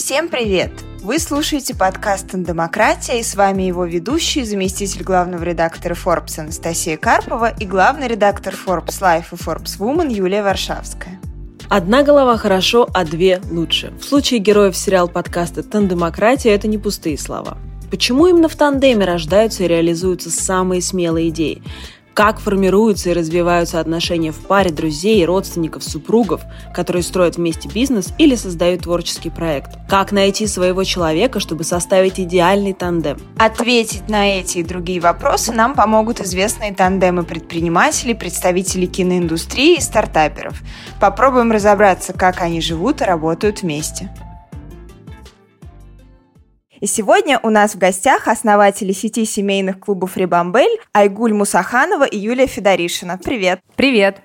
Всем привет! Вы слушаете подкаст «Тандемократия», и с вами его ведущие, заместитель главного редактора Forbes Анастасия Карпова и главный редактор Forbes Life и Forbes Woman Юлия Варшавская. Одна голова хорошо, а две лучше. В случае героев сериал-подкаста «Тандемократия» это не пустые слова. Почему именно в тандеме рождаются и реализуются самые смелые идеи? Как формируются и развиваются отношения в паре друзей, родственников, супругов, которые строят вместе бизнес или создают творческий проект? Как найти своего человека, чтобы составить идеальный тандем? Ответить на эти и другие вопросы нам помогут известные тандемы предпринимателей, представителей киноиндустрии и стартаперов. Попробуем разобраться, как они живут и работают вместе. И сегодня у нас в гостях основатели сети семейных клубов «Рибамбель» Айгуль Мусаханова и Юлия Федоришина. Привет! Привет!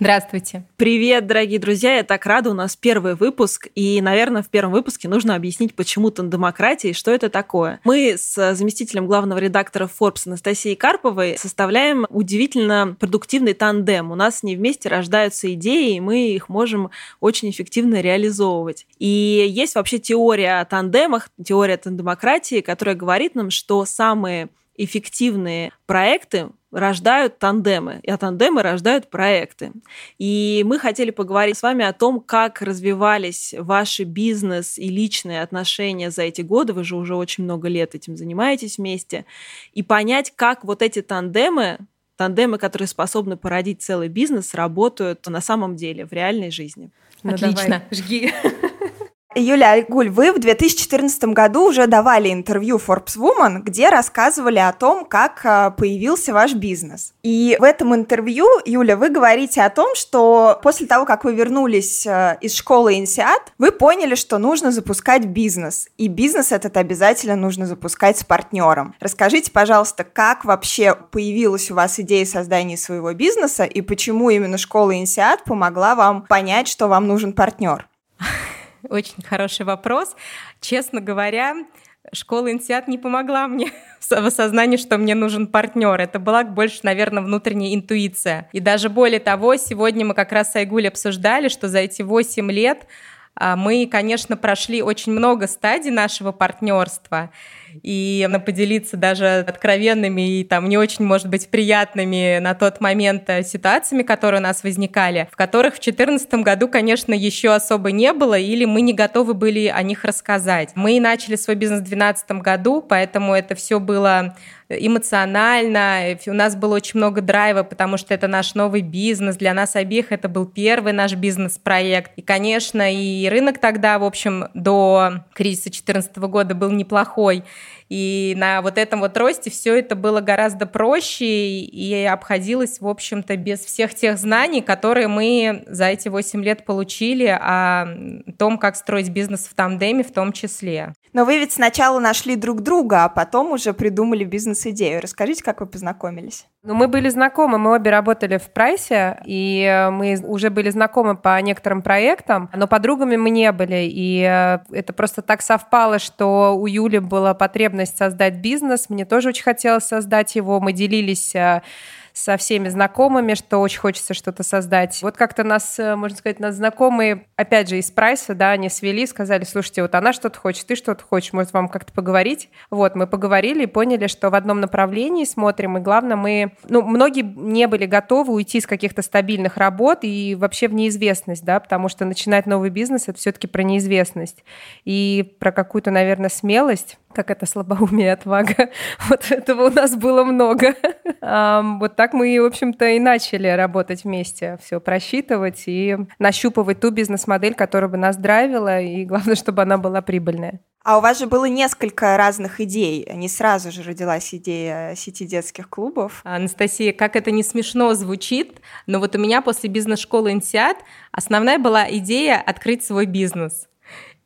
Здравствуйте! Привет, дорогие друзья! Я так рада, у нас первый выпуск, и, наверное, в первом выпуске нужно объяснить, почему тандемократия и что это такое. Мы с заместителем главного редактора Forbes Анастасией Карповой составляем удивительно продуктивный тандем. У нас с ней вместе рождаются идеи, и мы их можем очень эффективно реализовывать. И есть вообще теория о тандемах, теория тандемократии, которая говорит нам, что самые эффективные проекты рождают тандемы, а тандемы рождают проекты. И мы хотели поговорить с вами о том, как развивались ваши бизнес и личные отношения за эти годы. Вы же уже очень много лет этим занимаетесь вместе. И понять, как вот эти тандемы, которые способны породить целый бизнес, работают на самом деле, в реальной жизни. Ну, отлично, давай, жги. Юля, Айгуль, вы в 2014 году уже давали интервью Forbes Woman, где рассказывали о том, как появился ваш бизнес. И в этом интервью, Юля, вы говорите о том, что после того, как вы вернулись из школы INSEAD, вы поняли, что нужно запускать бизнес. И бизнес этот обязательно нужно запускать с партнером. Расскажите, пожалуйста, как вообще появилась у вас идея создания своего бизнеса и почему именно школа INSEAD помогла вам понять, что вам нужен партнер? Очень хороший вопрос. Честно говоря, школа INSEAD не помогла мне в осознании, что мне нужен партнер. Это была больше, наверное, внутренняя интуиция. И даже более того, сегодня мы как раз с Айгуль обсуждали, что за эти 8 лет мы, конечно, прошли очень много стадий нашего партнерства. И поделиться даже откровенными и там, не очень, может быть, приятными на тот момент ситуациями, которые у нас возникали, в которых в 2014 году, конечно, еще особо не было, или мы не готовы были о них рассказать. Мы начали свой бизнес в 2012 году, поэтому это все было эмоционально, у нас было очень много драйва, потому что это наш новый бизнес, для нас обеих это был первый наш бизнес-проект. И, конечно, и рынок тогда, в общем, до кризиса 2014 года был неплохой. И на вот этом вот росте все это было гораздо проще и обходилось, в общем-то, без всех тех знаний, которые мы за эти 8 лет получили о том, как строить бизнес в тандеме в том числе. Но вы ведь сначала нашли друг друга, а потом уже придумали бизнес-идею. Расскажите, как вы познакомились? Ну, мы были знакомы, мы обе работали в Прайсе, и мы уже были знакомы по некоторым проектам, но подругами мы не были, и это просто так совпало, что у Юли была потребность создать бизнес, мне тоже очень хотелось создать его, мы делились со всеми знакомыми, что очень хочется что-то создать. Вот как-то нас, можно сказать, нас знакомые, опять же, из Прайса, да, они свели, сказали, слушайте, вот она что-то хочет, ты что-то хочешь, может, вам как-то поговорить? Вот, мы поговорили и поняли, что в одном направлении смотрим, и главное, мы... Ну, многие не были готовы уйти с каких-то стабильных работ и вообще в неизвестность, да, потому что начинать новый бизнес — это все-таки про неизвестность и про какую-то, наверное, смелость, как это слабоумие, отвага. Вот этого у нас было много. Вот так мы, в общем-то, и начали работать вместе, все просчитывать и нащупывать ту бизнес-модель, которая бы нас драйвила, и главное, чтобы она была прибыльная. А у вас же было несколько разных идей. Не сразу же родилась идея сети детских клубов. Анастасия, как это не смешно звучит, но вот у меня после бизнес-школы INSEAD основная была идея открыть свой бизнес.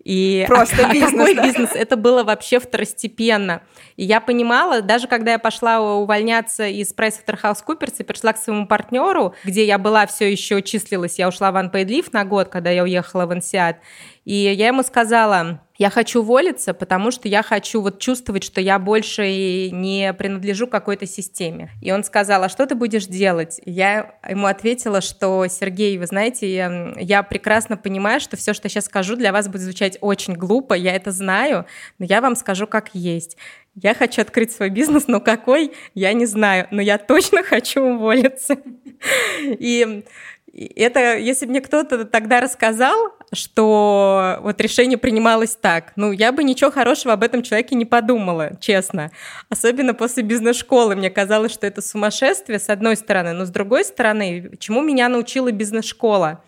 И просто бизнес, какой да? Бизнес? Это было вообще второстепенно. И я понимала, даже когда я пошла увольняться из PricewaterhouseCoopers и пришла к своему партнеру, где я была, все еще числилась, я ушла в unpaid leave на год, когда я уехала в INSEAD, и я ему сказала... Я хочу уволиться, потому что я хочу вот чувствовать, что я больше не принадлежу какой-то системе. И он сказал, а что ты будешь делать? Я ему ответила, что, Сергей, вы знаете, я прекрасно понимаю, что все, что я сейчас скажу, для вас будет звучать очень глупо, я это знаю, но я вам скажу как есть. Я хочу открыть свой бизнес, но какой, я не знаю, но я точно хочу уволиться. И это, если бы мне кто-то тогда рассказал, что вот решение принималось так, ну, я бы ничего хорошего об этом человеке не подумала, честно. Особенно после бизнес-школы. Мне казалось, что это сумасшествие, с одной стороны. Но с другой стороны, чему меня научила бизнес-школа?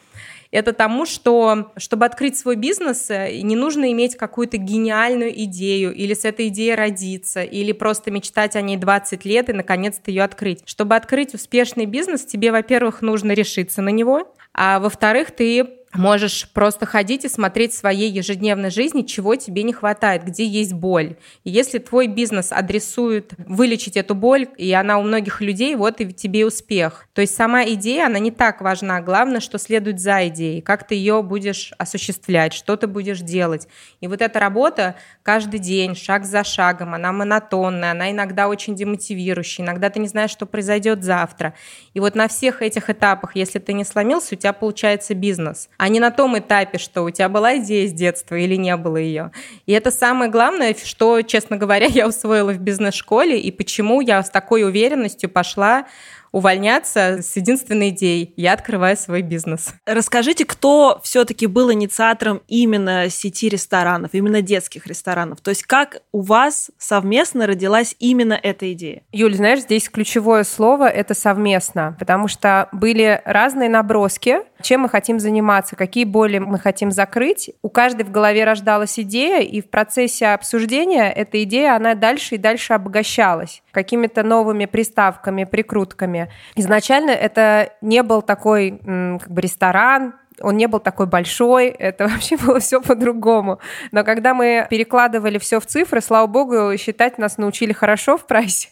Это тому, что, чтобы открыть свой бизнес, не нужно иметь какую-то гениальную идею или с этой идеей родиться, или просто мечтать о ней 20 лет и, наконец-то, ее открыть. Чтобы открыть успешный бизнес, тебе, во-первых, нужно решиться на него, а во-вторых, ты можешь просто ходить и смотреть в своей ежедневной жизни, чего тебе не хватает, где есть боль. И если твой бизнес адресует вылечить эту боль, и она у многих людей, вот и тебе и успех. То есть сама идея, она не так важна. Главное, что следует за идеей, как ты ее будешь осуществлять, что ты будешь делать. И вот эта работа каждый день, шаг за шагом, она монотонная, она иногда очень демотивирующая, иногда ты не знаешь, что произойдет завтра. И вот на всех этих этапах, если ты не сломился, у тебя получается бизнес, а не на том этапе, что у тебя была идея с детства или не было ее. И это самое главное, что, честно говоря, я усвоила в бизнес-школе, и почему я с такой уверенностью пошла увольняться с единственной идеей: я открываю свой бизнес. Расскажите, кто все-таки был инициатором именно сети ресторанов, именно детских ресторанов? То есть как у вас совместно родилась именно эта идея? Юль, знаешь, здесь ключевое слово – это совместно, потому что были разные наброски, чем мы хотим заниматься, какие боли мы хотим закрыть. У каждой в голове рождалась идея, и в процессе обсуждения эта идея, она дальше и дальше обогащалась какими-то новыми приставками, прикрутками. Изначально это не был такой ресторан, он не был такой большой, это вообще было все по-другому. Но когда мы перекладывали все в цифры, слава богу, считать нас научили хорошо в Прайсе.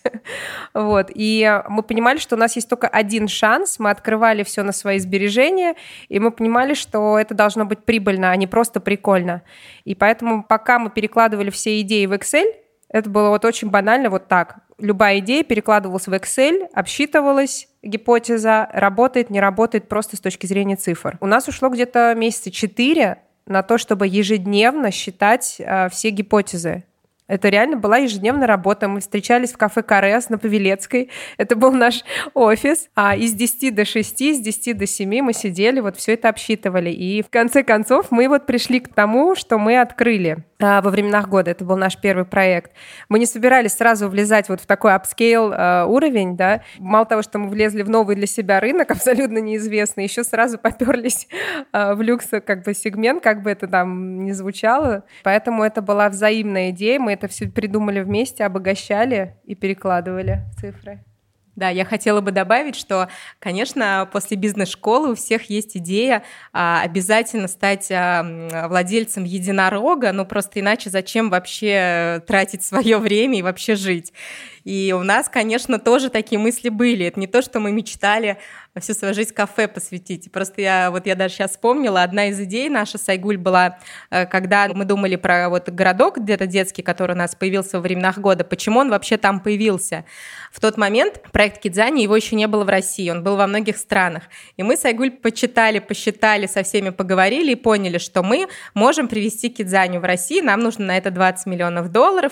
Вот. И мы понимали, что у нас есть только один шанс, мы открывали все на свои сбережения, и мы понимали, что это должно быть прибыльно, а не просто прикольно. И поэтому пока мы перекладывали все идеи в Excel, это было вот очень банально вот так. Любая идея перекладывалась в Excel, обсчитывалась гипотеза, работает, не работает, просто с точки зрения цифр. У нас ушло где-то месяца 4 на то, чтобы ежедневно считать все гипотезы. Это реально была ежедневная работа. Мы встречались в кафе «Карес» на Павелецкой. Это был наш офис. А из 10 до 6, с 10 до 7 мы сидели, вот все это обсчитывали. И в конце концов мы вот пришли к тому, что мы открыли во временах года. Это был наш первый проект. Мы не собирались сразу влезать вот в такой апскейл уровень, да. Мало того, что мы влезли в новый для себя рынок, абсолютно неизвестный, еще сразу поперлись в люкс сегмент, как бы это там ни звучало. Поэтому это была взаимная идея. Мы это все придумали вместе, обогащали и перекладывали цифры. Да, я хотела бы добавить, что, конечно, после бизнес-школы у всех есть идея обязательно стать владельцем единорога, но просто иначе зачем вообще тратить свое время и вообще жить? И у нас, конечно, тоже такие мысли были. Это не то, что мы мечтали всю свою жизнь кафе посвятить. Просто я даже сейчас вспомнила, одна из идей наша с Айгуль была, когда мы думали про вот городок где-то детский, который у нас появился во временах года, почему он вообще там появился. В тот момент проект KidZania, его еще не было в России, он был во многих странах. И мы с Айгуль почитали, посчитали, со всеми поговорили и поняли, что мы можем привести KidZania в Россию, нам нужно на это $20 миллионов,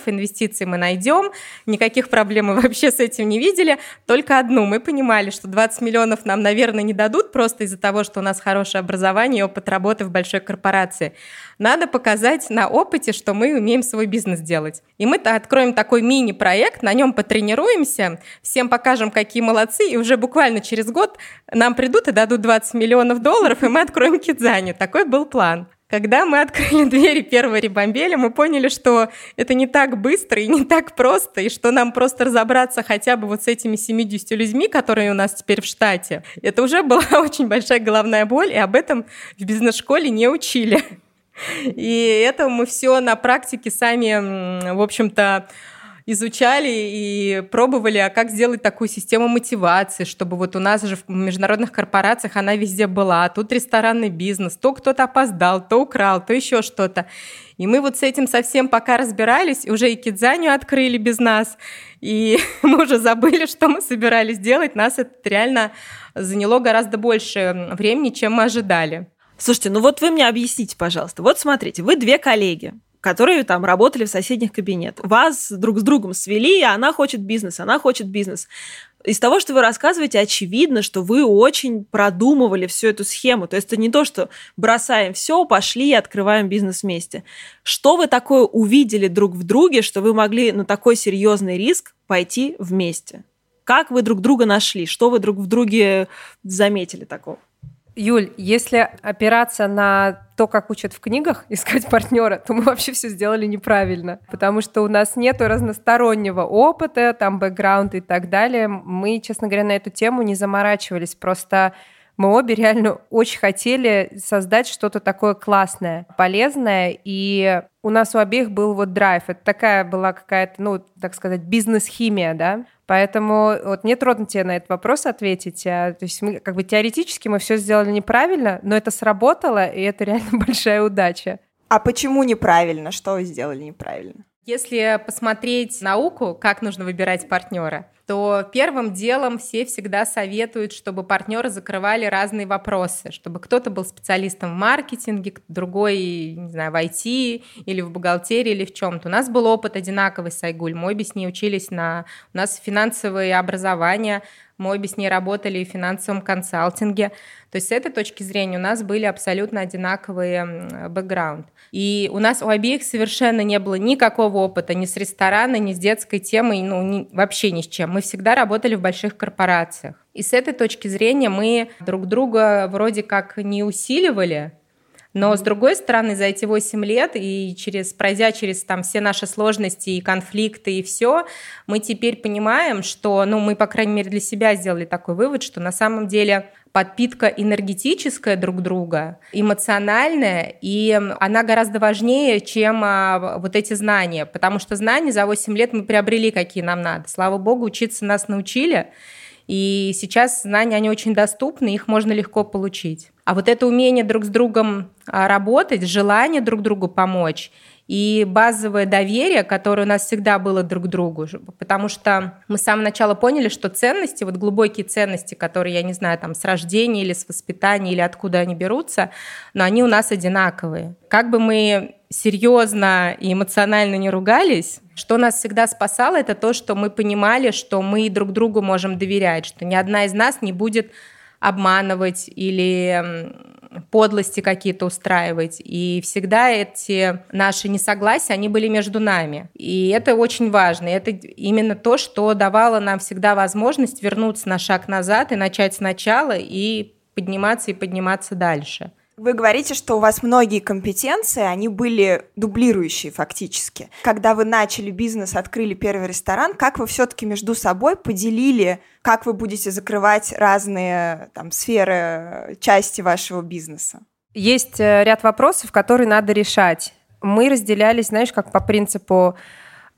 инвестиции мы найдем, никаких проблемы вообще с этим не видели, только одну. Мы понимали, что 20 миллионов нам, наверное, не дадут просто из-за того, что у нас хорошее образование и опыт работы в большой корпорации. Надо показать на опыте, что мы умеем свой бизнес делать. И мы откроем такой мини-проект, на нем потренируемся, всем покажем, какие молодцы, и уже буквально через год нам придут и дадут $20 миллионов, и мы откроем KidZania. Такой был план. Когда мы открыли двери первого Рибамбеля, мы поняли, что это не так быстро и не так просто, и что нам просто разобраться хотя бы вот с этими 70 людьми, которые у нас теперь в штате. Это уже была очень большая головная боль, и об этом в бизнес-школе не учили. И это мы все на практике сами, в общем-то, изучали и пробовали, а как сделать такую систему мотивации, чтобы вот у нас же в международных корпорациях она везде была, а тут ресторанный бизнес, то кто-то опоздал, то украл, то еще что-то. И мы вот с этим совсем пока разбирались, уже и KidZania открыли без нас, и мы уже забыли, что мы собирались делать, нас это реально заняло гораздо больше времени, чем мы ожидали. Слушайте, ну вот вы мне объясните, пожалуйста, вот смотрите, вы две коллеги, которые там работали в соседних кабинетах. Вас друг с другом свели, а она хочет бизнес, она хочет бизнес. Из того, что вы рассказываете, очевидно, что вы очень продумывали всю эту схему. То есть это не то, что бросаем все, пошли и открываем бизнес вместе. Что вы такое увидели друг в друге, что вы могли на такой серьезный риск пойти вместе? Как вы друг друга нашли? Что вы друг в друге заметили такого? Юль, если опираться на то, как учат в книгах, искать партнера, то мы вообще все сделали неправильно, потому что у нас нету разностороннего опыта, там, бэкграунда и так далее. Мы, честно говоря, на эту тему не заморачивались, просто мы обе реально очень хотели создать что-то такое классное, полезное, и у нас у обеих был вот драйв, это такая была какая-то, ну, так сказать, бизнес-химия, да. Поэтому вот мне трудно тебе на этот вопрос ответить. То есть мы, как бы, теоретически мы все сделали неправильно, но это сработало, и это реально большая удача. А почему неправильно? Что вы сделали неправильно? Если посмотреть науку, как нужно выбирать партнера, то первым делом все всегда советуют, чтобы партнеры закрывали разные вопросы, чтобы кто-то был специалистом в маркетинге, другой, не знаю, в IT или в бухгалтерии или в чем-то. У нас был опыт одинаковый с Айгуль, мы обе с ней учились на... У нас финансовое образование, мы обе с ней работали в финансовом консалтинге. То есть с этой точки зрения у нас были абсолютно одинаковые бэкграунд. И у нас у обеих совершенно не было никакого опыта ни с ресторана, ни с детской темой, ну, вообще ни с чем. Мы всегда работали в больших корпорациях. И с этой точки зрения мы друг друга вроде как не усиливали, но, с другой стороны, за эти 8 лет и пройдя через там, все наши сложности и конфликты и все, мы теперь понимаем, что, ну, мы, по крайней мере, для себя сделали такой вывод, что на самом деле подпитка энергетическая друг друга, эмоциональная, и она гораздо важнее, чем вот эти знания, потому что знания за 8 лет мы приобрели, какие нам надо. Слава богу, учиться нас научили, и сейчас знания, они очень доступны, их можно легко получить. А вот это умение друг с другом работать, желание друг другу помочь и базовое доверие, которое у нас всегда было друг к другу, потому что мы с самого начала поняли, что ценности, вот глубокие ценности, которые, я не знаю, там с рождения или с воспитания, или откуда они берутся, но они у нас одинаковые. Как бы мы серьезно и эмоционально не ругались, что нас всегда спасало, это то, что мы понимали, что мы друг другу можем доверять, что ни одна из нас не будет обманывать или подлости какие-то устраивать. И всегда эти наши несогласия, они были между нами. И это очень важно. И это именно то, что давало нам всегда возможность вернуться на шаг назад и начать сначала, и подниматься дальше. Вы говорите, что у вас многие компетенции, они были дублирующие фактически. Когда вы начали бизнес, открыли первый ресторан, как вы все-таки между собой поделили, как вы будете закрывать разные там, сферы, части вашего бизнеса? Есть ряд вопросов, которые надо решать. Мы разделялись, знаешь, как по принципу,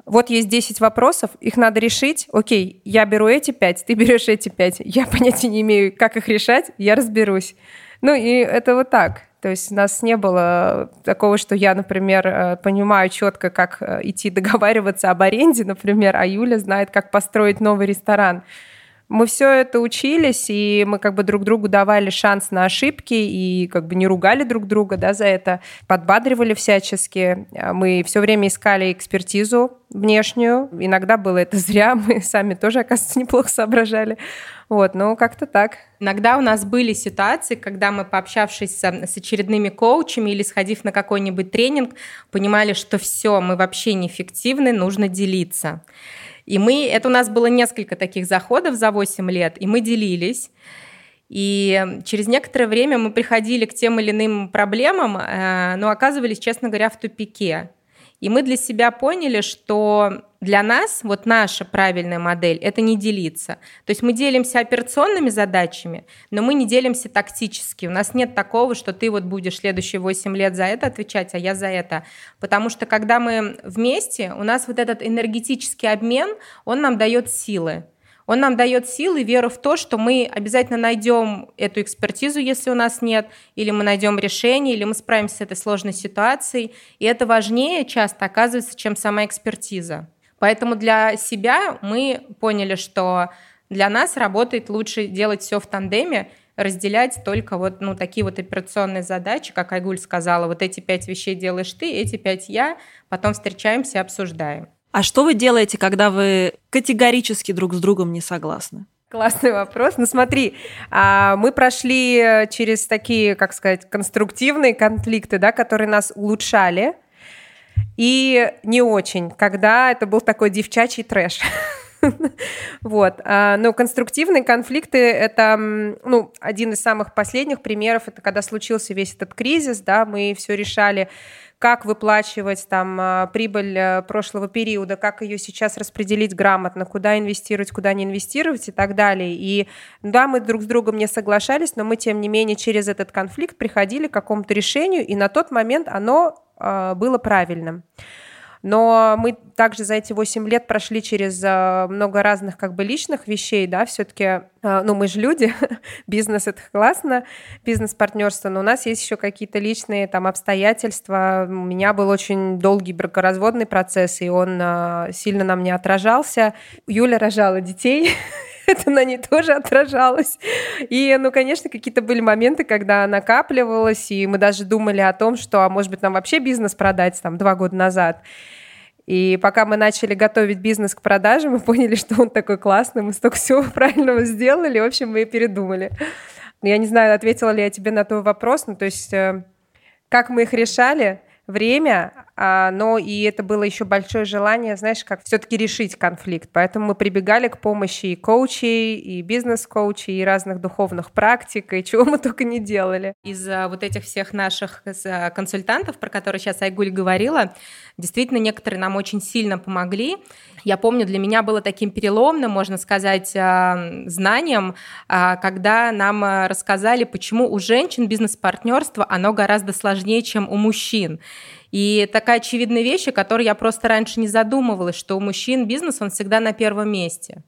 вот есть 10 вопросов, их надо решить. Окей, я беру эти 5, ты берешь эти 5. Я понятия не имею, как их решать, я разберусь. Ну и это вот так. То есть у нас не было такого, что я, например, понимаю четко, как идти договариваться об аренде, например, а Юля знает, как построить новый ресторан. Мы все это учились, и мы как бы друг другу давали шанс на ошибки и как бы не ругали друг друга, да, за это, подбадривали всячески. Мы все время искали экспертизу внешнюю. Иногда было это зря, мы сами тоже, оказывается, неплохо соображали. Вот, ну, как-то так. Иногда у нас были ситуации, когда мы, пообщавшись с очередными коучами или сходив на какой-нибудь тренинг, понимали, что все, мы вообще неэффективны, нужно делиться. И мы, это у нас было несколько таких заходов за 8 лет, и мы делились. И через некоторое время мы приходили к тем или иным проблемам, но оказывались, честно говоря, в тупике. И мы для себя поняли, что для нас вот наша правильная модель – это не делиться. То есть мы делимся операционными задачами, но мы не делимся тактически. У нас нет такого, что ты вот будешь следующие 8 лет за это отвечать, а я за это. Потому что когда мы вместе, у нас вот этот энергетический обмен, он нам дает силы. Он нам дает силы и веру в то, что мы обязательно найдем эту экспертизу, если у нас нет, или мы найдем решение, или мы справимся с этой сложной ситуацией. И это важнее часто оказывается, чем сама экспертиза. Поэтому для себя мы поняли, что для нас работает лучше делать все в тандеме, разделять только вот, ну, такие вот операционные задачи, как Айгуль сказала, вот эти 5 вещей делаешь ты, эти 5 я, потом встречаемся и обсуждаем. А что вы делаете, когда вы категорически друг с другом не согласны? Классный вопрос. Ну смотри, мы прошли через такие, как сказать, конструктивные конфликты, да, которые нас улучшали, и не очень, когда это был такой девчачий трэш. Вот. Но конструктивные конфликты – это, ну, один из самых последних примеров, это когда случился весь этот кризис, да, мы все решали, как выплачивать там прибыль прошлого периода, как ее сейчас распределить грамотно, куда инвестировать, куда не инвестировать и так далее. И да, мы друг с другом не соглашались, но мы, тем не менее, через этот конфликт приходили к какому-то решению, и на тот момент оно было правильным. Но мы также за эти 8 лет прошли через много разных как бы личных вещей, да, все-таки, ну, мы же люди, бизнес — это классно, бизнес-партнерство, но у нас есть еще какие-то личные там обстоятельства. У меня был очень долгий бракоразводный процесс, и он сильно на мне отражался. Юля рожала детей, это на ней тоже отражалось. И, ну, конечно, какие-то были моменты, когда накапливалось, и мы даже думали о том, что, а может быть, нам вообще бизнес продать там 2 года назад. И пока мы начали готовить бизнес к продаже, мы поняли, что он такой классный, мы столько всего правильного сделали, в общем, мы и передумали. Я не знаю, ответила ли я тебе на твой вопрос, ну, то есть, как мы их решали, время, но и это было еще большое желание, знаешь, как все-таки решить конфликт. Поэтому мы прибегали к помощи и коучей, и бизнес-коучей, и разных духовных практик, и чего мы только не делали. Из вот этих всех наших консультантов, про которые сейчас Айгуль говорила, действительно, некоторые нам очень сильно помогли. Я помню, для меня было таким переломным, можно сказать, знанием, когда нам рассказали, почему у женщин бизнес-партнерство, оно гораздо сложнее, чем у мужчин. И такая очевидная вещь, о которой я просто раньше не задумывалась, что у мужчин бизнес, он всегда на первом месте.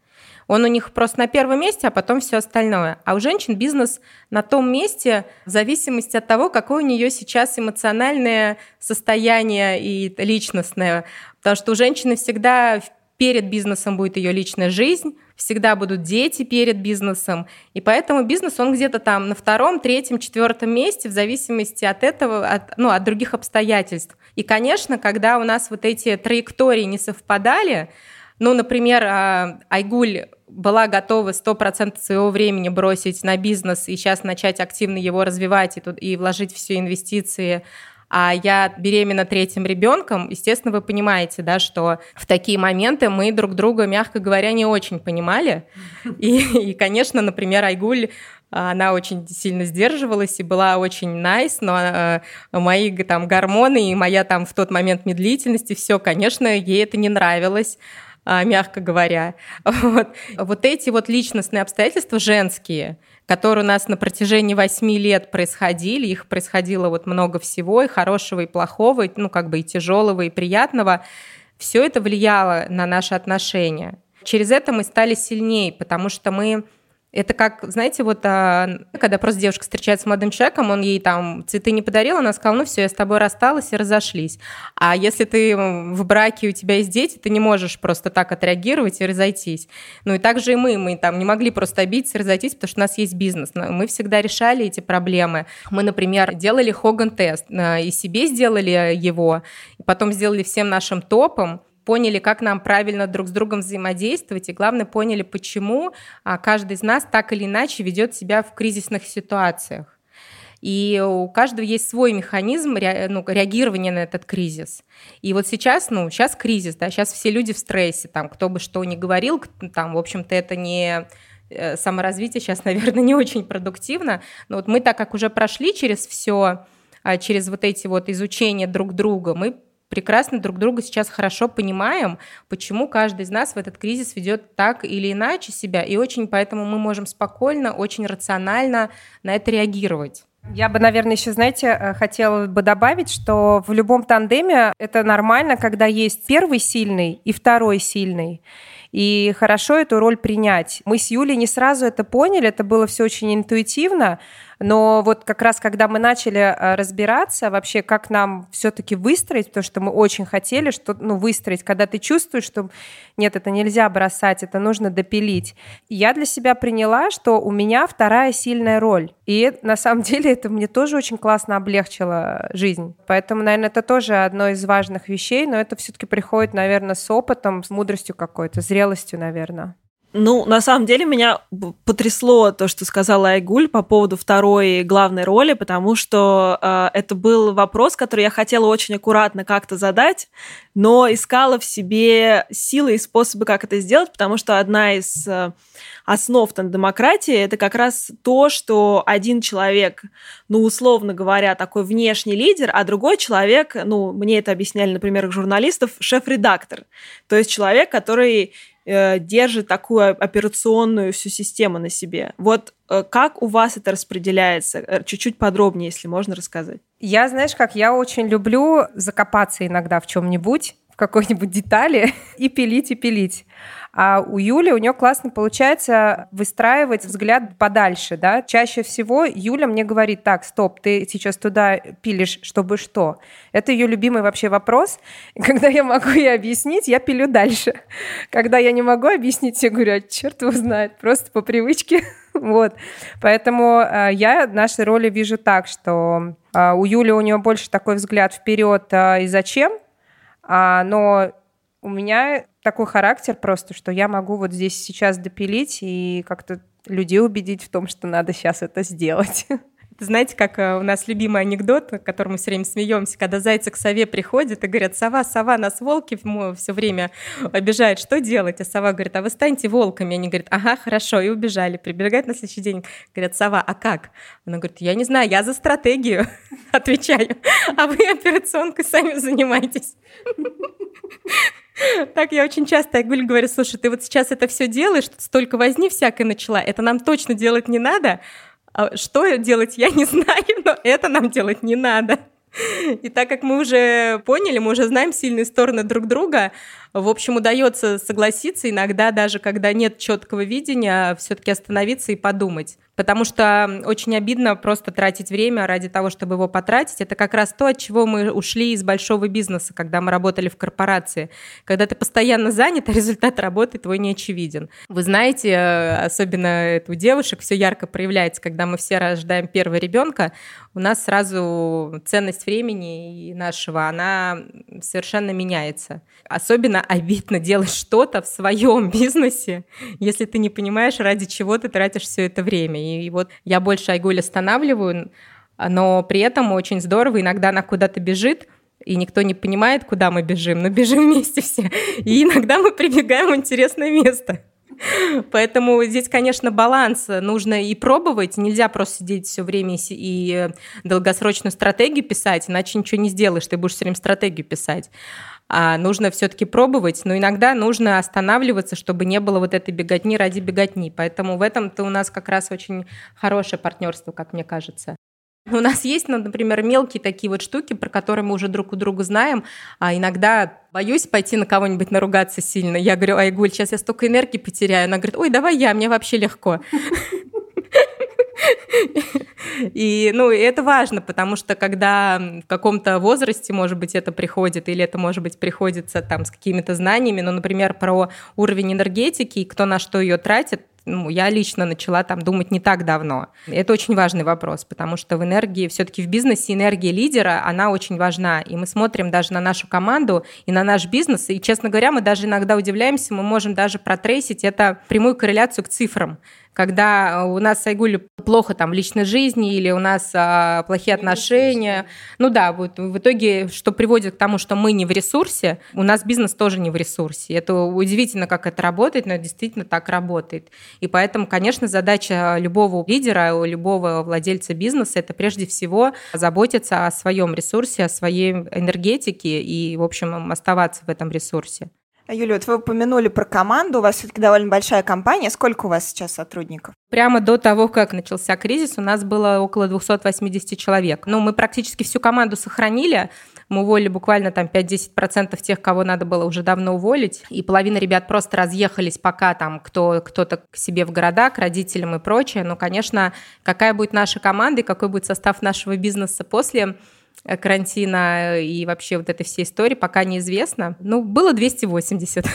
Он у них просто на первом месте, а потом все остальное. А у женщин бизнес на том месте в зависимости от того, какое у нее сейчас эмоциональное состояние и личностное. Потому что у женщины всегда перед бизнесом будет ее личная жизнь, всегда будут дети перед бизнесом. И поэтому бизнес, он где-то там на 2-м, 3-м, 4-м месте в зависимости от этого, от других обстоятельств. И, конечно, когда у нас вот эти траектории не совпадали, ну, например, Айгуль была готова 100% своего времени бросить на бизнес и сейчас начать активно его развивать и вложить все инвестиции, а я беременна 3-м ребенком, естественно, вы понимаете, да, что в такие моменты мы друг друга, мягко говоря, не очень понимали. И конечно, например, Айгуль, она очень сильно сдерживалась и была очень nice, но мои там гормоны и моя там в тот момент медлительность и все, конечно, ей это не нравилось, мягко говоря. Вот эти вот личностные обстоятельства женские, которые у нас на протяжении 8 лет происходили, их происходило вот много всего, и хорошего, и плохого, и, ну, как бы и тяжелого, и приятного, все это влияло на наши отношения. Через это мы стали сильнее, потому что мы... Это как, знаете, вот когда просто девушка встречается с молодым человеком, он ей там цветы не подарил, она сказала, ну все, я с тобой рассталась и разошлись. А если ты в браке, у тебя есть дети, ты не можешь просто так отреагировать и разойтись. Ну и так же и мы там не могли просто обидеться и разойтись, потому что у нас есть бизнес. Мы всегда решали эти проблемы. Мы, например, делали Хоган-тест, и себе сделали его, и потом сделали всем нашим топом, поняли, как нам правильно друг с другом взаимодействовать, и, главное, поняли, почему каждый из нас так или иначе ведет себя в кризисных ситуациях. И у каждого есть свой механизм реагирования на этот кризис. И вот сейчас, сейчас кризис, да, сейчас все люди в стрессе, там, кто бы что ни говорил, там, в общем-то, это не... саморазвитие сейчас, наверное, не очень продуктивно, но вот мы, так как уже прошли через все, через вот эти вот изучения друг друга, мы прекрасно друг друга сейчас хорошо понимаем, почему каждый из нас в этот кризис ведет так или иначе себя, и очень поэтому мы можем спокойно, очень рационально на это реагировать. Я бы, наверное, еще, знаете, хотела бы добавить, что в любом тандеме это нормально, когда есть первый сильный и второй сильный. И хорошо эту роль принять. Мы с Юлей не сразу это поняли, это было все очень интуитивно, но вот как раз когда мы начали разбираться вообще, как нам все-таки выстроить, потому что мы очень хотели выстроить, когда ты чувствуешь, что нет, это нельзя бросать, это нужно допилить. Я для себя приняла, что у меня вторая сильная роль. И на самом деле это мне тоже очень классно облегчило жизнь. Поэтому, наверное, это тоже одно из важных вещей, но это все-таки приходит, наверное, с опытом, с мудростью какой-то, зрелостью, наверное. Ну, на самом деле, меня потрясло то, что сказала Айгуль по поводу второй главной роли, потому что это был вопрос, который я хотела очень аккуратно как-то задать, но искала в себе силы и способы, как это сделать, потому что одна из основ тандемократии – это как раз то, что один человек, условно говоря, такой внешний лидер, а другой человек, мне это объясняли, например, журналистов, шеф-редактор, то есть человек, который держит такую операционную всю систему на себе. Вот как у вас это распределяется? Чуть-чуть подробнее, если можно, рассказать. Я, я очень люблю закопаться иногда в чем-нибудь, в какой-нибудь детали и пилить. А у Юли, у нее классно получается выстраивать взгляд подальше, да. Чаще всего Юля мне говорит: так, стоп, ты сейчас туда пилишь, чтобы что? Это ее любимый вообще вопрос. И когда я могу ей объяснить, я пилю дальше. Когда я не могу объяснить, я говорю: а черт его знает, просто по привычке. Вот. Поэтому я наши роли вижу так, что у Юли, у нее больше такой взгляд вперед и зачем, но у меня такой характер просто, что я могу вот здесь сейчас допилить и как-то людей убедить в том, что надо сейчас это сделать. Знаете, как у нас любимый анекдот, о котором мы все время смеемся, когда зайцы к сове приходят и говорят: сова, сова, нас волки все время обижают, что делать? А сова говорит: а вы станьте волками. Они говорят: ага, хорошо, и убежали. Прибегают на следующий день, говорят: сова, а как? Она говорит: я не знаю, я за стратегию отвечаю, а вы операционкой сами занимаетесь. Так я очень часто, Айгуль, говорю: слушай, ты вот сейчас это все делаешь, столько возни всякой начала, это нам точно делать не надо. Что делать, я не знаю, но это нам делать не надо. И так как мы уже поняли, мы уже знаем сильные стороны друг друга, в общем, удается согласиться иногда, даже когда нет четкого видения, все-таки остановиться и подумать. Потому что очень обидно просто тратить время ради того, чтобы его потратить. Это как раз то, от чего мы ушли из большого бизнеса, когда мы работали в корпорации. Когда ты постоянно занят, а результат работы твой не очевиден. Вы знаете, особенно это у девушек все ярко проявляется, когда мы все рождаем первого ребенка, у нас сразу ценность времени нашего, она совершенно меняется. Особенно обидно делать что-то в своем бизнесе, если ты не понимаешь, ради чего ты тратишь все это время. И вот я больше Айгуль останавливаю, но при этом очень здорово. Иногда она куда-то бежит, и никто не понимает, куда мы бежим, но бежим вместе все. И иногда мы прибегаем в интересное место. Поэтому здесь, конечно, баланс нужно и пробовать. Нельзя просто сидеть все время и долгосрочную стратегию писать, иначе ничего не сделаешь, ты будешь все время стратегию писать. А нужно все-таки пробовать, но иногда нужно останавливаться, чтобы не было вот этой беготни ради беготни. Поэтому в этом-то у нас как раз очень хорошее партнерство, как мне кажется. У нас есть, например, мелкие такие вот штуки, про которые мы уже друг у друга знаем. А иногда боюсь пойти на кого-нибудь наругаться сильно. Я говорю: Айгуль, сейчас я столько энергии потеряю. Она говорит: ой, давай я, мне вообще легко. И, это важно, потому что когда в каком-то возрасте, может быть, это приходит, или это, может быть, приходится там с какими-то знаниями, например, про уровень энергетики и кто на что ее тратит, я лично начала там думать не так давно. Это очень важный вопрос, потому что в энергии, все-таки в бизнесе энергия лидера, она очень важна. И мы смотрим даже на нашу команду и на наш бизнес. И, честно говоря, мы даже иногда удивляемся, мы можем даже протрейсить это прямую корреляцию к цифрам. когда у нас с Айгуль плохо там в личной жизни или у нас плохие отношения. Ну да, вот в итоге, что приводит к тому, что мы не в ресурсе, у нас бизнес тоже не в ресурсе. Это удивительно, как это работает, но это действительно так работает. И поэтому, конечно, задача любого лидера, любого владельца бизнеса – это прежде всего заботиться о своем ресурсе, о своей энергетике и, в общем, оставаться в этом ресурсе. Юля, вот вы упомянули про команду, у вас все-таки довольно большая компания, сколько у вас сейчас сотрудников? Прямо до того, как начался кризис, у нас было около 280 человек. Ну, мы практически всю команду сохранили, мы уволили буквально там 5-10% тех, кого надо было уже давно уволить, и половина ребят просто разъехались пока там кто-то к себе в города, к родителям и прочее. Но, конечно, какая будет наша команда и какой будет состав нашего бизнеса после карантина и вообще вот этой всей истории пока неизвестно. Ну, было 280.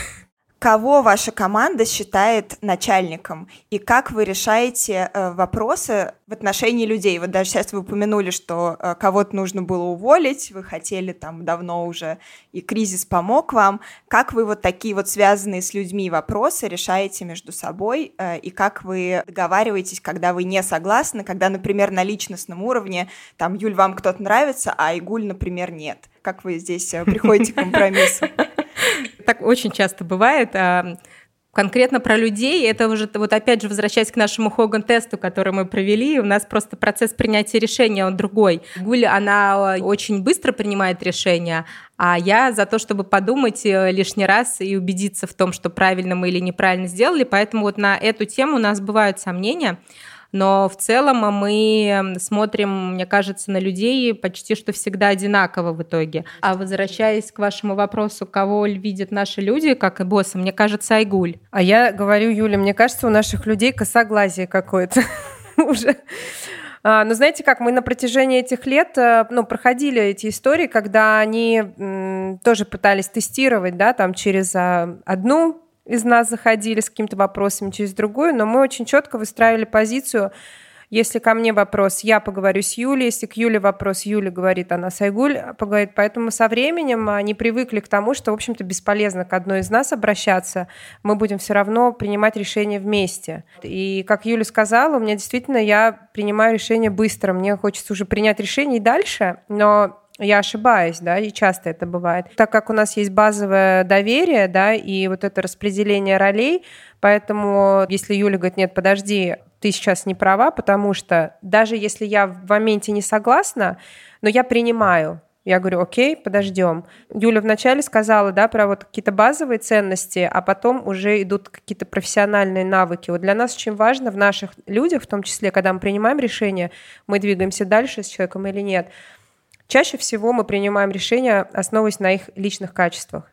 Кого ваша команда считает начальником? И как вы решаете вопросы в отношении людей? Вот даже сейчас вы упомянули, что кого-то нужно было уволить, вы хотели там давно уже, и кризис помог вам. Как вы вот такие вот связанные с людьми вопросы решаете между собой? И как вы договариваетесь, когда вы не согласны, когда, например, на личностном уровне, там, Юль, вам кто-то нравится, а Айгуль, например, нет? Как вы здесь приходите к компромиссу? Так очень часто бывает. Конкретно про людей, это уже, вот опять же, возвращаясь к нашему Хоган-тесту, который мы провели, у нас просто процесс принятия решения, он другой. Гуля, она очень быстро принимает решения, а я за то, чтобы подумать лишний раз и убедиться в том, что правильно мы или неправильно сделали, поэтому вот на эту тему у нас бывают сомнения. Но в целом мы смотрим, мне кажется, на людей почти что всегда одинаково в итоге. А возвращаясь к вашему вопросу, кого видят наши люди, как и босса, мне кажется, Айгуль. А я говорю, Юля, мне кажется, у наших людей косоглазие какое-то уже. Но знаете как, мы на протяжении этих лет проходили эти истории, когда они тоже пытались тестировать, да, там через одну из нас заходили с какими-то вопросами через другую, но мы очень четко выстраивали позицию. Если ко мне вопрос, я поговорю с Юлей, если к Юле вопрос, Юля говорит, она с Айгуль поговорит. Поэтому со временем они привыкли к тому, что, в общем-то, бесполезно к одной из нас обращаться, мы будем все равно принимать решения вместе. И, как Юля сказала, у меня действительно, я принимаю решения быстро, мне хочется уже принять решение и дальше, но... Я ошибаюсь, да, и часто это бывает. Так как у нас есть базовое доверие, да, и вот это распределение ролей, поэтому если Юля говорит, нет, подожди, ты сейчас не права, потому что даже если я в моменте не согласна, но я принимаю. Я говорю, окей, подождем. Юля вначале сказала, да, про вот какие-то базовые ценности, а потом уже идут какие-то профессиональные навыки. Вот для нас очень важно в наших людях, в том числе, когда мы принимаем решение, мы двигаемся дальше с человеком или нет. Чаще всего мы принимаем решения, основываясь на их личных качествах,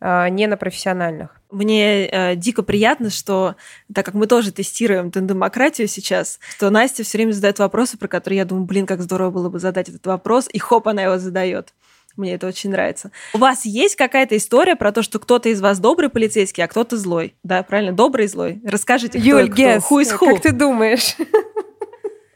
не на профессиональных. Мне дико приятно, что, так как мы тоже тестируем тандемократию сейчас, что Настя все время задает вопросы, про которые я думаю, блин, как здорово было бы задать этот вопрос, и хоп, она его задает. Мне это очень нравится. У вас есть какая-то история про то, что кто-то из вас добрый полицейский, а кто-то злой? Да, правильно? Добрый и злой. Расскажите, кто и кто. Who is who? Как ты думаешь?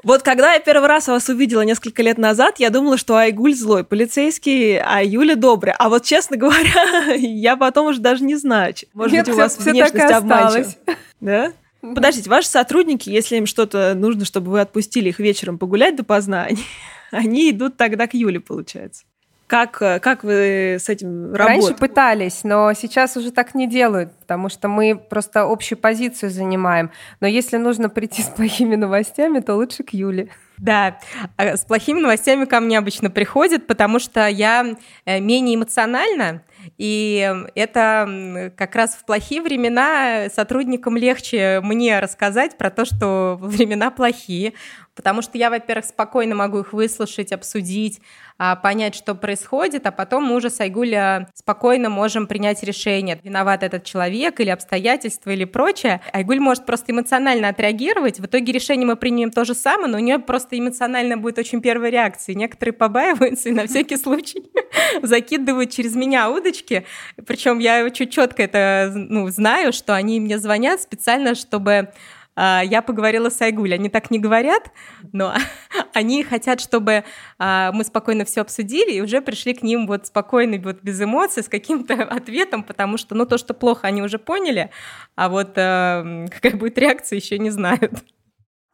Вот когда я первый раз вас увидела несколько лет назад, я думала, что Айгуль злой полицейский, а Юля добрый. А вот, честно говоря, я потом уже даже не знаю. Может быть, у вас внешность обманчива. Да? Подождите, ваши сотрудники, если им что-то нужно, чтобы вы отпустили их вечером погулять допоздна, они идут тогда к Юле, получается. Как вы с этим работаете? Раньше пытались, но сейчас уже так не делают, потому что мы просто общую позицию занимаем. Но если нужно прийти с плохими новостями, то лучше к Юле. Да, с плохими новостями ко мне обычно приходят, потому что я менее эмоциональна, и это как раз в плохие времена сотрудникам легче мне рассказать про то, что времена плохие, потому что я, во-первых, спокойно могу их выслушать, обсудить, понять, что происходит, а потом мы уже с Айгуля спокойно можем принять решение, виноват этот человек или обстоятельства или прочее. Айгуль может просто эмоционально отреагировать, в итоге решение мы примем то же самое, но у нее просто эмоционально будет очень первая реакция. Некоторые побаиваются и на всякий случай закидывают через меня удочки, причем я очень четко это знаю, что они мне звонят специально, чтобы я поговорила с Айгуль. Они так не говорят, но они хотят, чтобы мы спокойно все обсудили и уже пришли к ним вот спокойно, вот без эмоций, с каким-то ответом, потому что ну, то, что плохо, они уже поняли, а вот какая будет реакция, еще не знают.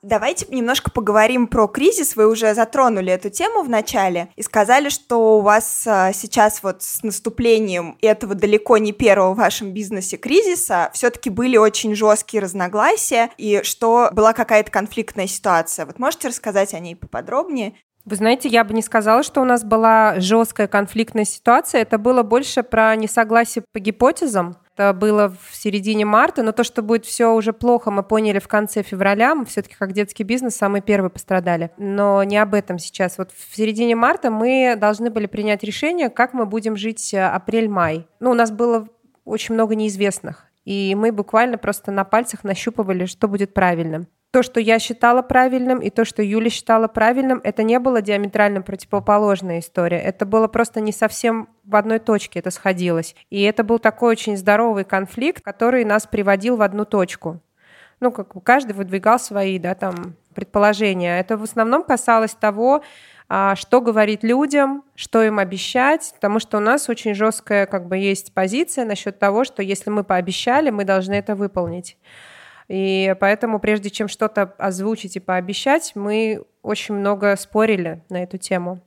Давайте немножко поговорим про кризис. Вы уже затронули эту тему в начале и сказали, что у вас сейчас вот с наступлением этого далеко не первого в вашем бизнесе кризиса все-таки были очень жесткие разногласия и что была какая-то конфликтная ситуация. Вот можете рассказать о ней поподробнее? Вы знаете, я бы не сказала, что у нас была жесткая конфликтная ситуация. Это было больше про несогласие по гипотезам. Это было в середине марта, но то, что будет все уже плохо, мы поняли в конце февраля. Мы все-таки как детский бизнес самые первые пострадали. Но не об этом сейчас. Вот в середине марта мы должны были принять решение, как мы будем жить апрель-май. Ну, у нас было очень много неизвестных, и мы буквально просто на пальцах нащупывали, что будет правильным. То, что я считала правильным, и то, что Юля считала правильным, это не было диаметрально противоположная история. Это было просто не совсем в одной точке это сходилось. И это был такой очень здоровый конфликт, который нас приводил в одну точку. Ну, как бы каждый выдвигал свои, да, там, предположения. Это в основном касалось того, что говорить людям, что им обещать, потому что у нас очень жесткая, как бы, есть позиция насчет того, что если мы пообещали, мы должны это выполнить. И поэтому, прежде чем что-то озвучить и пообещать, мы очень много спорили на эту тему.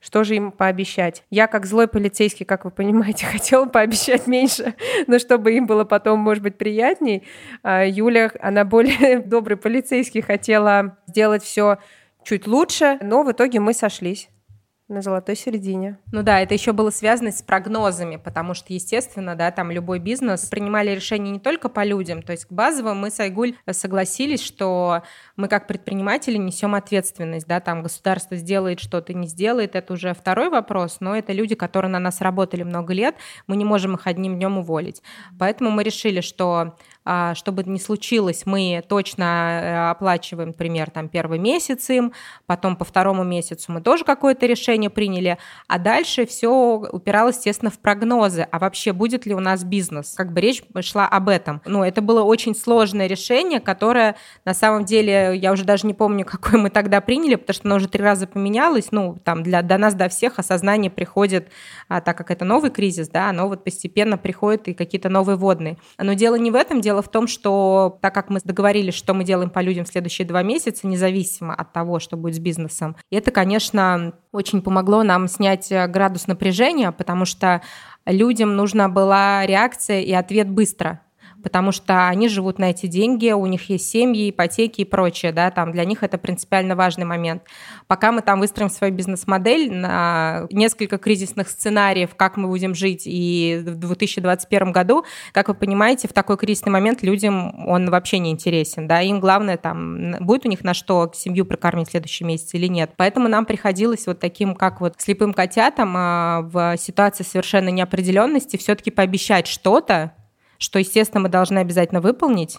Что же им пообещать? Я, как злой полицейский, как вы понимаете, хотела пообещать меньше, но чтобы им было потом, может быть, приятней. Юля, она более добрый полицейский, хотела сделать все чуть лучше, но в итоге мы сошлись на золотой середине. Ну да, это еще было связано с прогнозами, потому что, естественно, да, там любой бизнес принимали решения не только по людям, то есть базово мы с Айгуль согласились, что мы как предприниматели несем ответственность, да, там государство сделает что-то, не сделает, это уже второй вопрос, но это люди, которые на нас работали много лет, мы не можем их одним днем уволить. Поэтому мы решили, что чтобы не случилось, мы точно оплачиваем, например, там, первый месяц им, потом по второму месяцу мы тоже какое-то решение приняли, а дальше все упиралось, естественно, в прогнозы, а вообще будет ли у нас бизнес, как бы речь шла об этом. Ну, это было очень сложное решение, которое, на самом деле, я уже даже не помню, какое мы тогда приняли, потому что оно уже 3 раза поменялось, ну, там, до нас, до всех осознание приходит, так как это новый кризис, да, оно вот постепенно приходит и какие-то новые водные. Но дело не в этом, дело в том, что так как мы договорились, что мы делаем по людям в следующие 2 месяца, независимо от того, что будет с бизнесом, это, конечно, очень помогло нам снять градус напряжения, потому что людям нужна была реакция и ответ быстро, потому что они живут на эти деньги, у них есть семьи, ипотеки и прочее, да, там для них это принципиально важный момент. Пока мы там выстроим свою бизнес-модель на несколько кризисных сценариев, как мы будем жить и в 2021 году, как вы понимаете, в такой кризисный момент людям он вообще не интересен, да, им главное там, будет у них на что семью прокормить в следующем месяце или нет. Поэтому нам приходилось вот таким, как вот слепым котятам в ситуации совершенно неопределенности все-таки пообещать что-то, что, естественно, мы должны обязательно выполнить,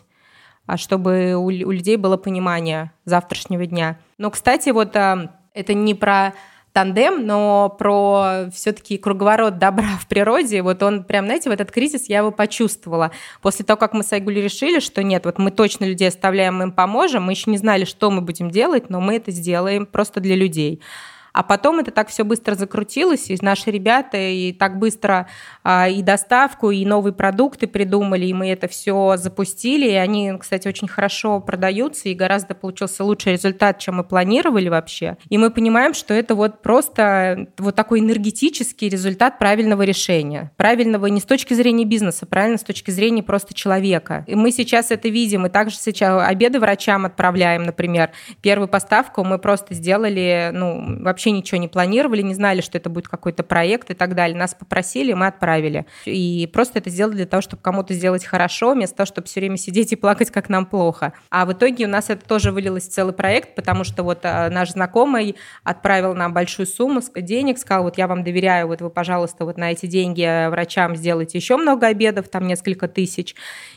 чтобы у людей было понимание завтрашнего дня. Но, кстати, вот это не про тандем, но про все-таки круговорот добра в природе. Вот он прям, знаете, в этот кризис я его почувствовала. После того, как мы с Айгуль решили, что нет, вот мы точно людей оставляем, мы им поможем, мы еще не знали, что мы будем делать, но мы это сделаем просто для людей. А потом это так все быстро закрутилось, и наши ребята и так быстро и доставку, и новые продукты придумали, и мы это все запустили, и они, кстати, очень хорошо продаются, и гораздо получился лучший результат, чем мы планировали вообще. И мы понимаем, что это вот просто вот такой энергетический результат правильного решения. Правильного не с точки зрения бизнеса, правильно с точки зрения просто человека. И мы сейчас это видим, и также сейчас обеды врачам отправляем, например. Первую поставку мы просто сделали, ну, вообще ничего не планировали, не знали, что это будет какой-то проект и так далее. Нас попросили, мы отправили. И просто это сделали для того, чтобы кому-то сделать хорошо, вместо того, чтобы все время сидеть и плакать, как нам плохо. А в итоге у нас это тоже вылилось в целый проект, потому что вот наш знакомый отправил нам большую сумму денег, сказал, вот я вам доверяю, вот вы, пожалуйста, вот на эти деньги врачам сделайте еще много обедов, там несколько тысяч.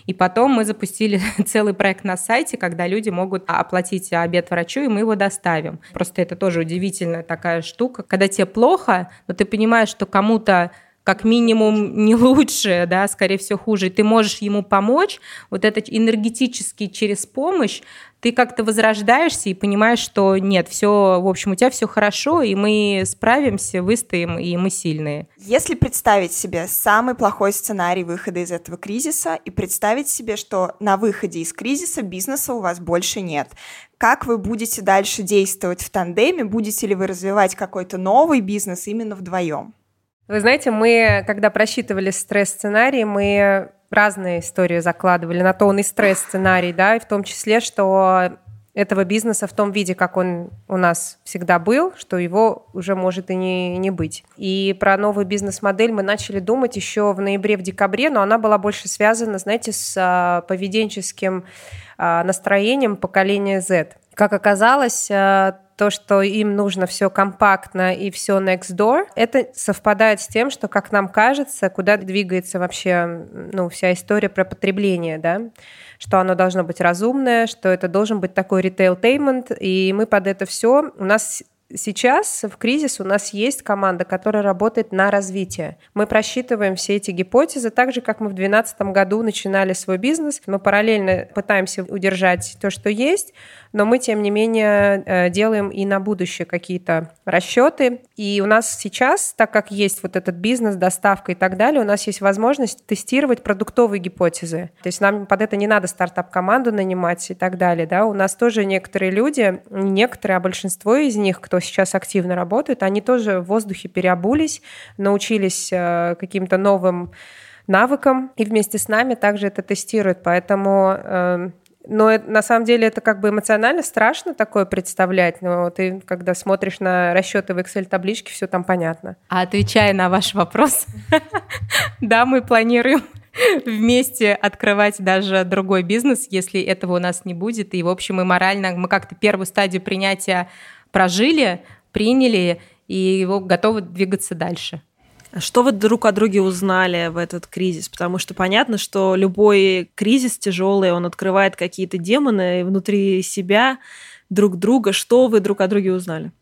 И потом мы запустили целый проект на сайте, когда люди могут оплатить обед врачу, и мы его доставим. Просто это тоже удивительно, такая штука, когда тебе плохо, но ты понимаешь, что кому-то как минимум не лучше, да, скорее всего хуже, и ты можешь ему помочь, вот это энергетически через помощь, ты как-то возрождаешься и понимаешь, что нет, все, в общем, у тебя все хорошо, и мы справимся, выстоим, и мы сильные. Если представить себе самый плохой сценарий выхода из этого кризиса и представить себе, что на выходе из кризиса бизнеса у вас больше нет, как вы будете дальше действовать в тандеме? Будете ли вы развивать какой-то новый бизнес именно вдвоем? Вы знаете, мы, когда просчитывали стресс-сценарий, мы разные истории закладывали. На то он и стресс-сценарий, да, и в том числе, что этого бизнеса в том виде, как он у нас всегда был, что его уже может и не быть. И про новую бизнес-модель мы начали думать еще в ноябре, в декабре, но она была больше связана, знаете, с поведенческим настроением поколения Z. Как оказалось, то, что им нужно все компактно и все next door, это совпадает с тем, что, как нам кажется, куда двигается вообще, ну, вся история про потребление, да, что оно должно быть разумное, что это должен быть такой ритейлтеймент, и мы под это все, у нас сейчас в кризис у нас есть команда, которая работает на развитие. Мы просчитываем все эти гипотезы, так же, как мы в 2012 году начинали свой бизнес. Мы параллельно пытаемся удержать то, что есть, но мы, тем не менее, делаем и на будущее какие-то расчеты. И у нас сейчас, так как есть вот этот бизнес, доставка и так далее, у нас есть возможность тестировать продуктовые гипотезы. То есть нам под это не надо стартап-команду нанимать и так далее. Да? У нас тоже некоторые люди, а большинство из них, кто сейчас активно работает, они тоже в воздухе переобулись, научились каким-то новым навыкам, и вместе с нами также это тестируют. Поэтому, но на самом деле это как бы эмоционально страшно такое представлять, но ты, когда смотришь на расчеты в Excel-табличке, все там понятно. А отвечая на ваш вопрос, да, мы планируем вместе открывать даже другой бизнес, если этого у нас не будет. И, в общем, и морально мы как-то первую стадию принятия прожили, приняли и его готовы двигаться дальше. Что вы друг о друге узнали в этот кризис? Потому что понятно, что любой кризис тяжелый, он открывает какие-то демоны внутри себя, друг друга. Что вы друг о друге узнали?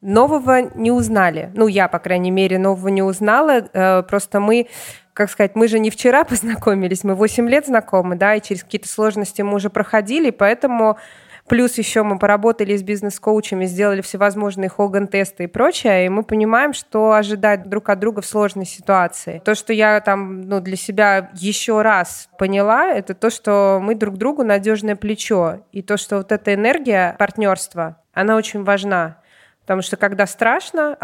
Нового не узнали. Ну, я, по крайней мере, нового не узнала. Просто мы, как сказать, мы же не вчера познакомились, мы 8 лет знакомы, да, и через какие-то сложности мы уже проходили, поэтому плюс еще мы поработали с бизнес-коучами, сделали всевозможные Хоган-тесты и прочее, и мы понимаем, что ожидать друг от друга в сложной ситуации. То, что я там, ну, для себя еще раз поняла, это то, что мы друг другу надежное плечо, и то, что вот эта энергия партнерства, она очень важна, потому что когда страшно,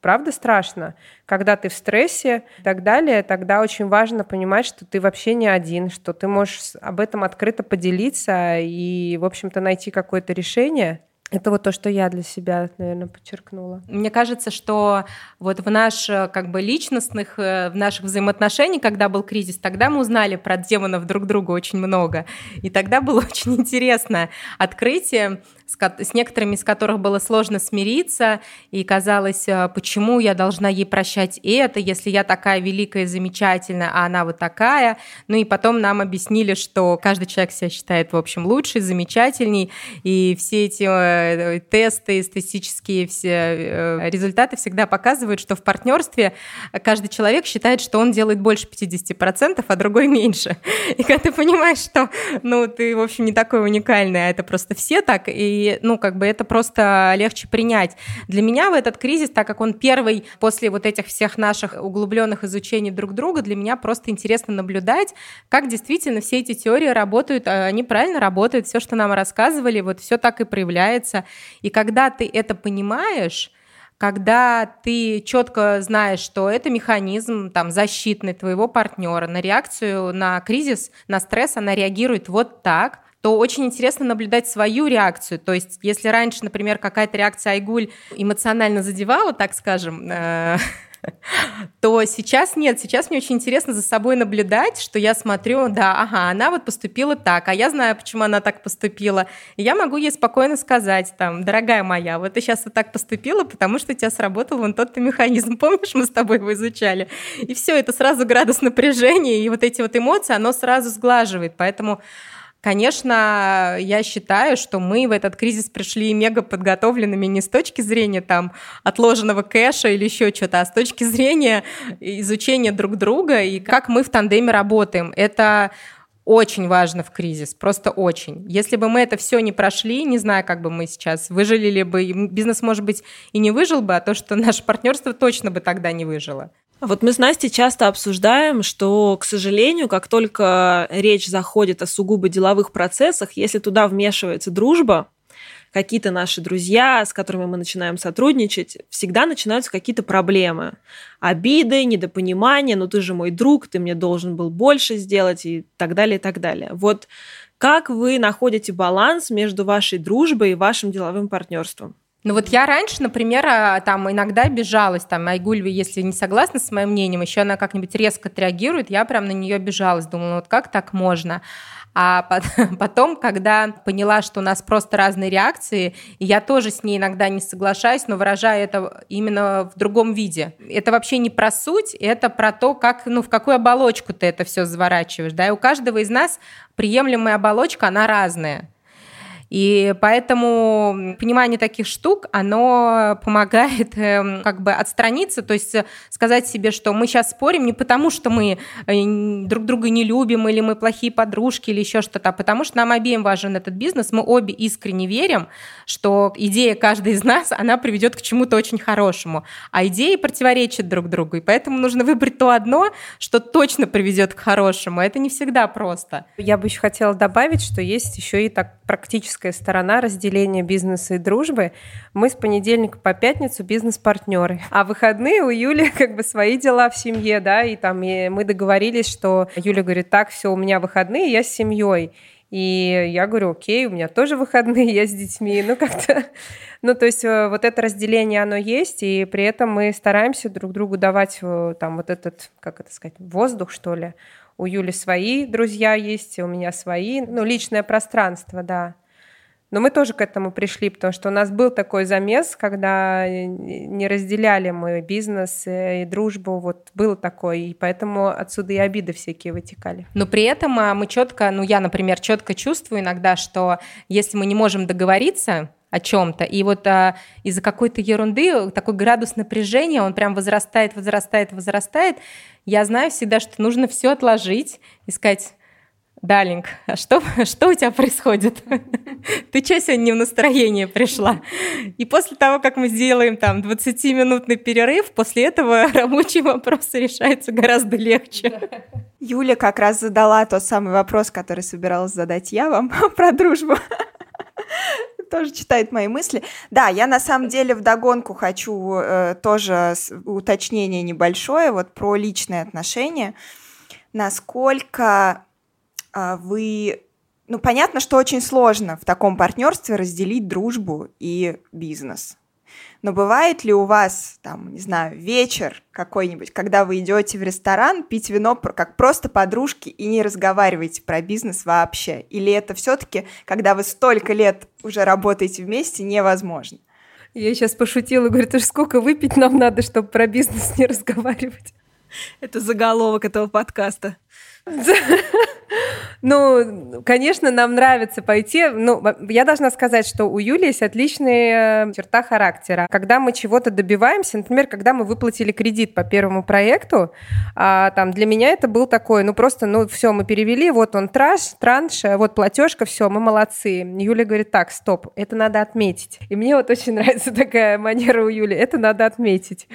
правда страшно, когда ты в стрессе и так далее, тогда очень важно понимать, что ты вообще не один, что ты можешь об этом открыто поделиться и, в общем-то, найти какое-то решение. Это вот то, что я для себя, наверное, подчеркнула. Мне кажется, что вот в наших как бы личностных, в наших взаимоотношениях, когда был кризис, тогда мы узнали про демонов друг друга очень много. И тогда было очень интересно открытие, с некоторыми из которых было сложно смириться, и казалось, почему я должна ей прощать это, если я такая великая и замечательная, а она вот такая. Ну и потом нам объяснили, что каждый человек себя считает, в общем, лучше, замечательней, и все эти тесты, статистические все результаты всегда показывают, что в партнерстве каждый человек считает, что он делает больше 50%, а другой меньше. И когда ты понимаешь, что ты, в общем, не такой уникальный, а это просто все так, и, это просто легче принять. Для меня в этот кризис, так как он первый после вот этих всех наших углубленных изучений друг друга, для меня просто интересно наблюдать, как действительно все эти теории работают, они правильно работают, все, что нам рассказывали, вот все так и проявляется. И когда ты это понимаешь, когда ты четко знаешь, что это механизм там, защитный твоего партнера, на реакцию, на кризис, на стресс она реагирует вот так, то очень интересно наблюдать свою реакцию. То есть если раньше, например, какая-то реакция Айгуль эмоционально задевала, так скажем, то сейчас нет. Сейчас мне очень интересно за собой наблюдать, что я смотрю, она вот поступила так, а я знаю, почему она так поступила. И я могу ей спокойно сказать, дорогая моя, вот ты сейчас вот так поступила, потому что у тебя сработал вон тот-то механизм. Помнишь, мы с тобой его изучали? И все, это сразу градус напряжения, и вот эти вот эмоции, оно сразу сглаживает. Поэтому Конечно, я считаю, что мы в этот кризис пришли мега подготовленными не с точки зрения там, отложенного кэша или еще чего-то, а с точки зрения изучения друг друга и как мы в тандеме работаем. Это очень важно в кризис, просто очень. Если бы мы это все не прошли, не знаю, как бы мы сейчас выжили ли бы, бизнес, может быть, и не выжил бы, а то, что наше партнерство точно бы тогда не выжило. Вот мы с Настей часто обсуждаем, что, к сожалению, как только речь заходит о сугубо деловых процессах, если туда вмешивается дружба, какие-то наши друзья, с которыми мы начинаем сотрудничать, всегда начинаются какие-то проблемы. Обиды, недопонимания, ну ты же мой друг, ты мне должен был больше сделать и так далее, и так далее. Вот как вы находите баланс между вашей дружбой и вашим деловым партнерством? Ну вот я раньше, например, там иногда обижалась, там Айгуль, если не согласна с моим мнением, еще она как-нибудь резко отреагирует, я прям на нее обижалась, думала, вот как так можно? А потом, когда поняла, что у нас просто разные реакции, и я тоже с ней иногда не соглашаюсь, но выражаю это именно в другом виде. Это вообще не про суть, это про то, как, ну, в какую оболочку ты это все заворачиваешь, да, и у каждого из нас приемлемая оболочка, она разная. И поэтому понимание таких штук, оно помогает как бы отстраниться, то есть сказать себе, что мы сейчас спорим не потому, что мы друг друга не любим, или мы плохие подружки, или еще что-то, а потому что нам обеим важен этот бизнес, мы обе искренне верим, что идея каждой из нас, она приведет к чему-то очень хорошему, а идеи противоречат друг другу, и поэтому нужно выбрать то одно, что точно приведет к хорошему, это не всегда просто. Я бы еще хотела добавить, что есть еще и так практически сторона разделения бизнеса и дружбы. Мы с понедельника по пятницу бизнес-партнеры. А в выходные у Юли как бы свои дела в семье, да, и там и мы договорились, что Юля говорит, так, все, у меня выходные, я с семьей. И я говорю, окей, у меня тоже выходные, я с детьми, ну как-то... Ну, то есть вот это разделение, оно есть, и при этом мы стараемся друг другу давать там вот этот, как это сказать, воздух, что ли. У Юли свои друзья есть, у меня свои, ну, личное пространство, да. Но мы тоже к этому пришли, потому что у нас был такой замес, когда не разделяли мы бизнес и дружбу, вот было такое, и поэтому отсюда и обиды всякие вытекали. Но при этом мы четко, ну я, например, четко чувствую иногда, что если мы не можем договориться о чем-то, и вот из-за какой-то ерунды такой градус напряжения, он прям возрастает, я знаю всегда, что нужно все отложить, искать... Далинг, а что у тебя происходит? Ты чё сегодня не в настроение пришла? И после того, как мы сделаем там 20-минутный перерыв, после этого рабочие вопросы решаются гораздо легче. Юля как раз задала тот самый вопрос, который собиралась задать я вам про дружбу. Тоже читает мои мысли. Да, я на самом деле вдогонку хочу тоже уточнение небольшое вот про личные отношения. Насколько... Вы, ну, понятно, что очень сложно в таком партнерстве разделить дружбу и бизнес. Но бывает ли у вас, там, не знаю, вечер какой-нибудь, когда вы идете в ресторан пить вино как просто подружки и не разговариваете про бизнес вообще? Или это все-таки, когда вы столько лет уже работаете вместе, невозможно? Я сейчас пошутила, говорю, ты же сколько выпить нам надо, чтобы про бизнес не разговаривать? Это заголовок этого подкаста. Ну, конечно, нам нравится пойти. Ну, я должна сказать, что у Юли есть отличная черта характера. Когда мы чего-то добиваемся, например, когда мы выплатили кредит по первому проекту, там для меня это был такой, ну просто, ну все, мы перевели, вот он транш, вот платежка, все, мы молодцы. Юля говорит, так, стоп, это надо отметить. И мне вот очень нравится такая манера у Юли, это надо отметить.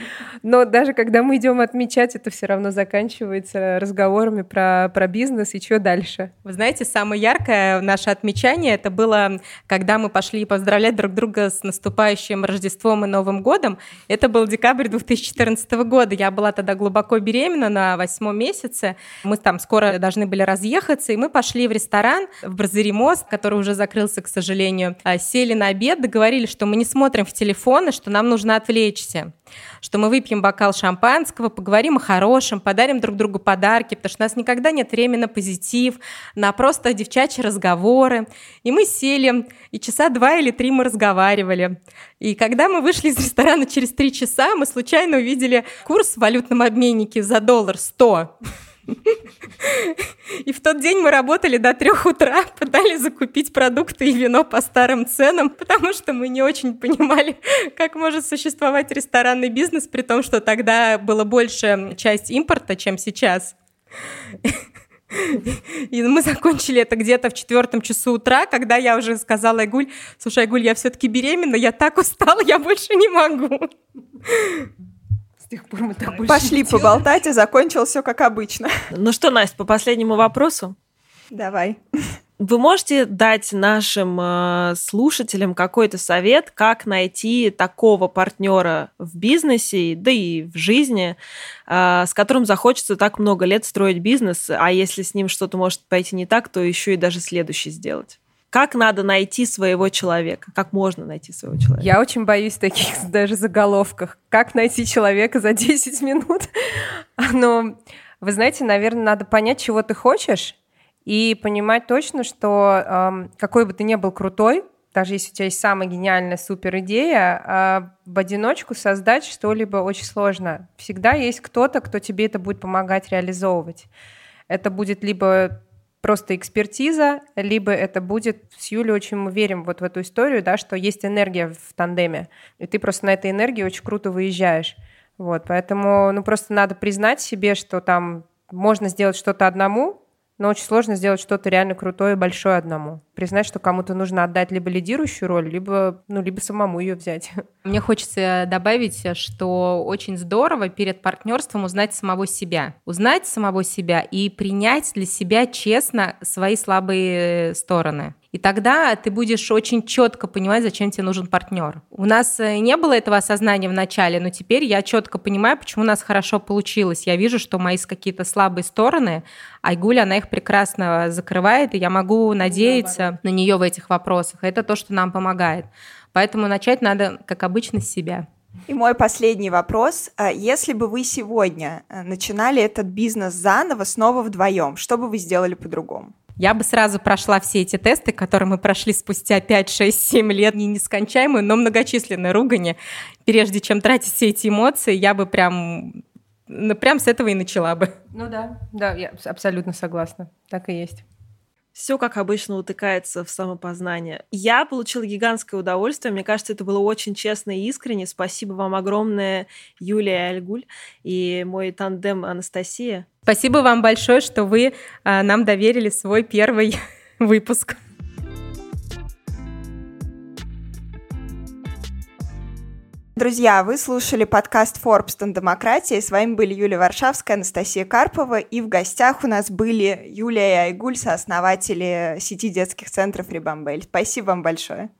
Но даже когда мы идем отмечать, это все равно заканчивается разговорами про бизнес и что дальше. Вы знаете, самое яркое наше отмечание это было, когда мы пошли поздравлять друг друга с наступающим Рождеством и Новым годом. Это был декабрь 2014 года. Я была тогда глубоко беременна на 8-м месяце. Мы там скоро должны были разъехаться, и мы пошли в ресторан в Бразери-мост, который уже закрылся, к сожалению. Сели на обед, договорились, что мы не смотрим в телефон, и что нам нужно отвлечься, что мы выпьем бокал шампанского, поговорим о хорошем, подарим друг другу подарки, потому что у нас никогда нет времени на позитив, на просто девчачьи разговоры. И мы сели, и часа 2 или 3 мы разговаривали. И когда мы вышли из ресторана через 3 часа, мы случайно увидели курс в валютном обменнике за $100. И в тот день мы работали до 3 утра, пытались закупить продукты и вино по старым ценам, потому что мы не очень понимали, как может существовать ресторанный бизнес, при том, что тогда была большая часть импорта, чем сейчас. И мы закончили это где-то в 4 часу утра, когда я уже сказала Айгуль: слушай, Айгуль, я все-таки беременна, я так устала, я больше не могу. С тех пор мы так больше пошли поболтать, и закончилось все как обычно. Ну что, Настя, по последнему вопросу? Давай. Вы можете дать нашим слушателям какой-то совет, как найти такого партнера в бизнесе, да и в жизни, с которым захочется так много лет строить бизнес, а если с ним что-то может пойти не так, то еще и даже следующий сделать? Как надо найти своего человека? Как можно найти своего человека? Я очень боюсь таких даже заголовков. Как найти человека за 10 минут? Но вы знаете, наверное, надо понять, чего ты хочешь, и понимать точно, что какой бы ты ни был крутой, даже если у тебя есть самая гениальная суперидея, в одиночку создать что-либо очень сложно. Всегда есть кто-то, кто тебе это будет помогать реализовывать. Это будет либо просто экспертиза, либо это будет... С Юлей очень верим вот в эту историю, да, что есть энергия в тандеме, и ты просто на этой энергии очень круто выезжаешь. Вот, поэтому просто надо признать себе, что там можно сделать что-то одному, но очень сложно сделать что-то реально крутое и большое одному. Признать, что кому-то нужно отдать либо лидирующую роль, либо самому ее взять. Мне хочется добавить, что очень здорово перед партнерством узнать самого себя. Узнать самого себя и принять для себя честно свои слабые стороны. И тогда ты будешь очень четко понимать, зачем тебе нужен партнер. У нас не было этого осознания в начале, но теперь я четко понимаю, почему у нас хорошо получилось. Я вижу, что мои какие-то слабые стороны, Айгуля, она их прекрасно закрывает, и я могу надеяться на нее в этих вопросах. Это то, что нам помогает. Поэтому начать надо, как обычно, с себя. И мой последний вопрос. Если бы вы сегодня начинали этот бизнес заново, снова вдвоем, что бы вы сделали по-другому? Я бы сразу прошла все эти тесты, которые мы прошли спустя 5, 6, 7 лет, нескончаемые, но многочисленные ругани. Прежде чем тратить все эти эмоции, я бы прям с этого и начала бы. Ну да, я абсолютно согласна, так и есть. Все, как обычно, утыкается в самопознание. Я получила гигантское удовольствие. Мне кажется, это было очень честно и искренне. Спасибо вам огромное, Юлия и Айгуль, и мой тандем Анастасия. Спасибо вам большое, что вы нам доверили свой первый выпуск. Друзья, вы слушали подкаст Forbes «Тандемократия». С вами были Юлия Варшавская, Анастасия Карпова. И в гостях у нас были Юлия и Айгуль, сооснователи сети детских центров «Рибамбель». Спасибо вам большое.